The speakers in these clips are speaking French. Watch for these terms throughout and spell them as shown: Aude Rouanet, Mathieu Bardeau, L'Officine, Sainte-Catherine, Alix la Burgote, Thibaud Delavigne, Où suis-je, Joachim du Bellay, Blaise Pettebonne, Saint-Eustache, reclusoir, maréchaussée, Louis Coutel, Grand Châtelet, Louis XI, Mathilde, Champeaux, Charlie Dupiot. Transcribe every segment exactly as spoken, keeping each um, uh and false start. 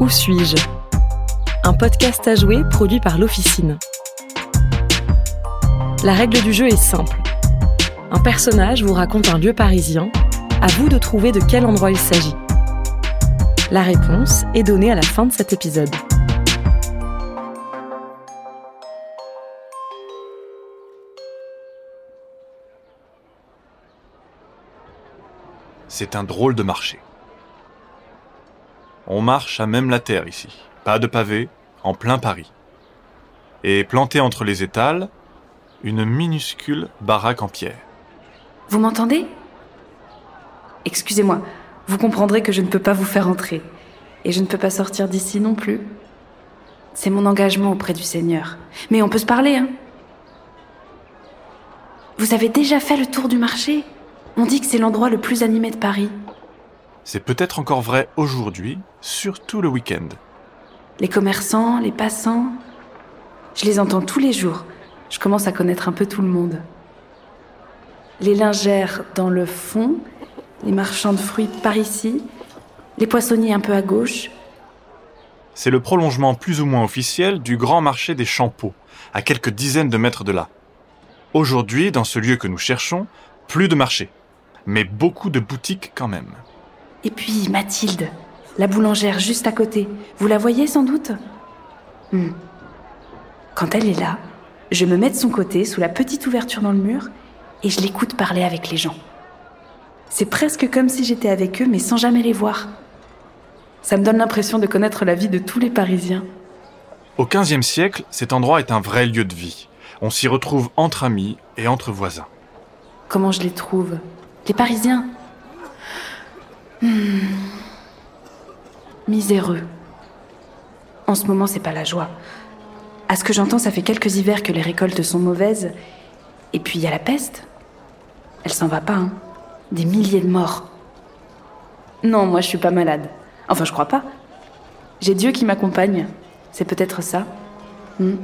Où suis-je ? Un podcast à jouer produit par L'Officine. La règle du jeu est simple. Un personnage vous raconte un lieu parisien. À vous de trouver de quel endroit il s'agit. La réponse est donnée à la fin de cet épisode. C'est un drôle de marché. On marche à même la terre ici, pas de pavé, en plein Paris. Et plantée entre les étals, une minuscule baraque en pierre. Vous m'entendez ? Excusez-moi, vous comprendrez que je ne peux pas vous faire entrer. Et je ne peux pas sortir d'ici non plus. C'est mon engagement auprès du Seigneur. Mais on peut se parler, hein ? Vous avez déjà fait le tour du marché ? On dit que c'est l'endroit le plus animé de Paris. C'est peut-être encore vrai aujourd'hui, surtout le week-end. Les commerçants, les passants, je les entends tous les jours. Je commence à connaître un peu tout le monde. Les lingères dans le fond, les marchands de fruits par ici, les poissonniers un peu à gauche. C'est le prolongement plus ou moins officiel du grand marché des Champeaux, à quelques dizaines de mètres de là. Aujourd'hui, dans ce lieu que nous cherchons, plus de marché, mais beaucoup de boutiques quand même. Et puis Mathilde, la boulangère juste à côté, vous la voyez sans doute ? hmm. Quand elle est là, je me mets de son côté, sous la petite ouverture dans le mur, et je l'écoute parler avec les gens. C'est presque comme si j'étais avec eux, mais sans jamais les voir. Ça me donne l'impression de connaître la vie de tous les Parisiens. Au quinzième siècle, cet endroit est un vrai lieu de vie. On s'y retrouve entre amis et entre voisins. Comment je les trouve ? Les Parisiens ? Hmm. Miséreux. En ce moment, c'est pas la joie. À ce que j'entends, ça fait quelques hivers que les récoltes sont mauvaises. Et puis, il y a la peste. Elle s'en va pas, hein. Des milliers de morts. Non, moi, je suis pas malade. Enfin, je crois pas. J'ai Dieu qui m'accompagne. C'est peut-être ça. Hmm.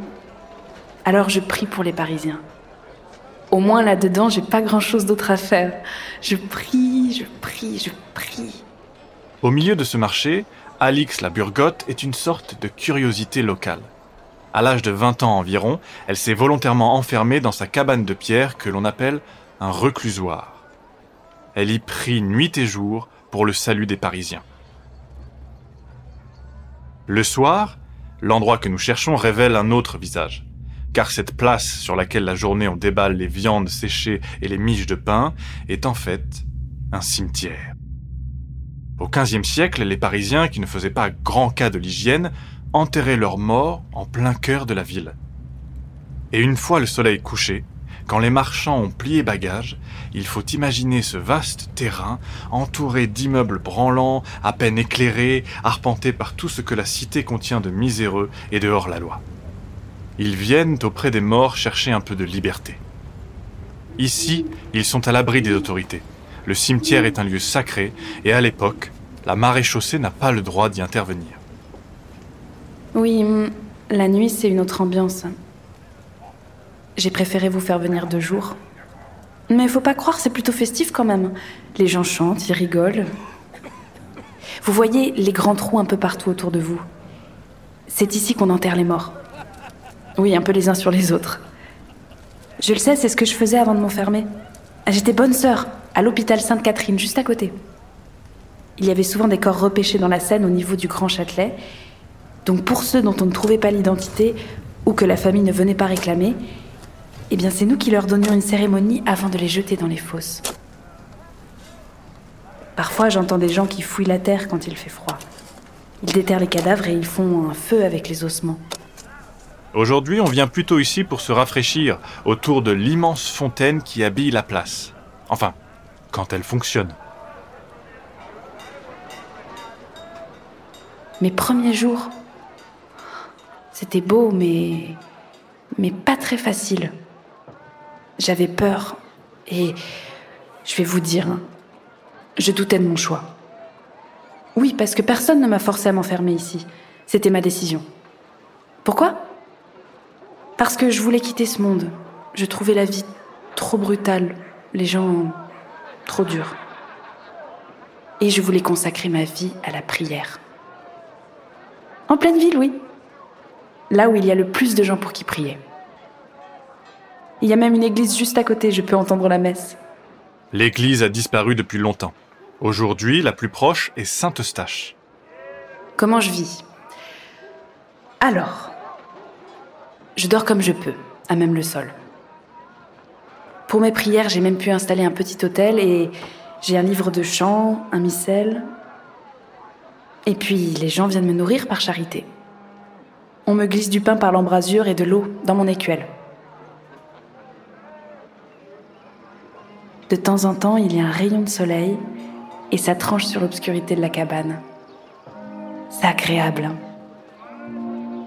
Alors, je prie pour les Parisiens. Au moins, là-dedans, j'ai pas grand-chose d'autre à faire. Je prie, je prie, je prie. Au milieu de ce marché, Alix la Burgote est une sorte de curiosité locale. À l'âge de vingt ans environ, elle s'est volontairement enfermée dans sa cabane de pierre que l'on appelle un reclusoir. Elle y prie nuit et jour pour le salut des Parisiens. Le soir, l'endroit que nous cherchons révèle un autre visage. Car cette place sur laquelle la journée on déballe les viandes séchées et les miches de pain est en fait un cimetière. Au quinzième siècle, les Parisiens, qui ne faisaient pas grand cas de l'hygiène, enterraient leurs morts en plein cœur de la ville. Et une fois le soleil couché, quand les marchands ont plié bagages, il faut imaginer ce vaste terrain entouré d'immeubles branlants, à peine éclairés, arpentés par tout ce que la cité contient de miséreux et de hors-la-loi. Ils viennent auprès des morts chercher un peu de liberté. Ici, ils sont à l'abri des autorités. Le cimetière est un lieu sacré et à l'époque, la maréchaussée n'a pas le droit d'y intervenir. Oui, la nuit, c'est une autre ambiance. J'ai préféré vous faire venir deux jours. Mais faut pas croire, c'est plutôt festif quand même. Les gens chantent, ils rigolent. Vous voyez les grands trous un peu partout autour de vous. C'est ici qu'on enterre les morts. Oui, un peu les uns sur les autres. Je le sais, c'est ce que je faisais avant de m'enfermer. J'étais bonne sœur, à l'hôpital Sainte-Catherine, juste à côté. Il y avait souvent des corps repêchés dans la Seine au niveau du Grand Châtelet. Donc pour ceux dont on ne trouvait pas l'identité ou que la famille ne venait pas réclamer, eh bien c'est nous qui leur donnions une cérémonie avant de les jeter dans les fosses. Parfois, j'entends des gens qui fouillent la terre quand il fait froid. Ils déterrent les cadavres et ils font un feu avec les ossements. Aujourd'hui, on vient plutôt ici pour se rafraîchir autour de l'immense fontaine qui habille la place. Enfin, quand elle fonctionne. Mes premiers jours, c'était beau, mais... mais pas très facile. J'avais peur et je vais vous dire, je doutais de mon choix. Oui, parce que personne ne m'a forcé à m'enfermer ici. C'était ma décision. Pourquoi ? Parce que je voulais quitter ce monde. Je trouvais la vie trop brutale, les gens trop durs. Et je voulais consacrer ma vie à la prière. En pleine ville, oui. Là où il y a le plus de gens pour qui prier. Il y a même une église juste à côté, je peux entendre la messe. L'église a disparu depuis longtemps. Aujourd'hui, la plus proche est Saint-Eustache. Comment je vis ? Alors, je dors comme je peux, à même le sol. Pour mes prières, j'ai même pu installer un petit hôtel et j'ai un livre de chant, un missel. Et puis, les gens viennent me nourrir par charité. On me glisse du pain par l'embrasure et de l'eau dans mon écuelle. De temps en temps, il y a un rayon de soleil et ça tranche sur l'obscurité de la cabane. C'est agréable, hein ?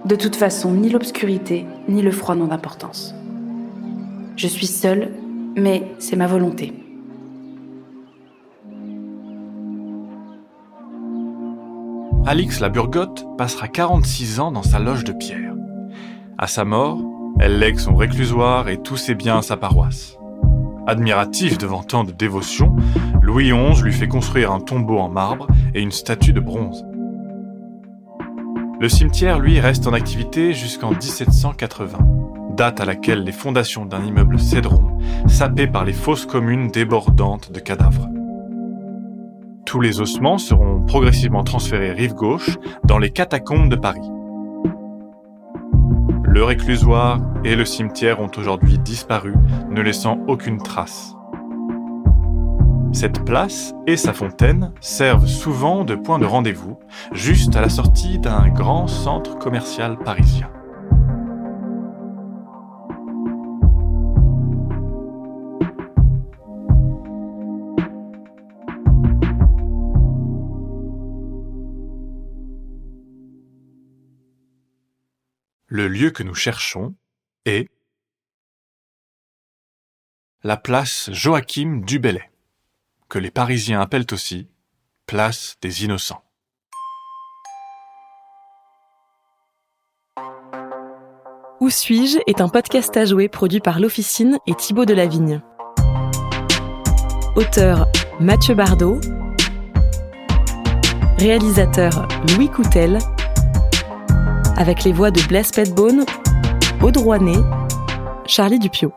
De toute façon, ni l'obscurité, ni le froid n'ont d'importance. Je suis seule, mais c'est ma volonté. Alix la Burgote passera quarante-six ans dans sa loge de pierre. À sa mort, elle lègue son réclusoire et tous ses biens à sa paroisse. Admiratif devant tant de dévotion, Louis onze lui fait construire un tombeau en marbre et une statue de bronze. Le cimetière, lui, reste en activité jusqu'en dix-sept cent quatre-vingts, date à laquelle les fondations d'un immeuble céderont, sapées par les fosses communes débordantes de cadavres. Tous les ossements seront progressivement transférés rive gauche dans les catacombes de Paris. Le réclusoire et le cimetière ont aujourd'hui disparu, ne laissant aucune trace. Cette place et sa fontaine servent souvent de point de rendez-vous, juste à la sortie d'un grand centre commercial parisien. Le lieu que nous cherchons est la place Joachim du Bellay, que les Parisiens appellent aussi « Place des Innocents ». Où suis-je est un podcast à jouer produit par L'Officine et Thibaud Delavigne. Auteur Mathieu Bardeau. Réalisateur Louis Coutel. Avec les voix de Blaise Pettebonne, Aude Rouanet, Charlie Dupiot.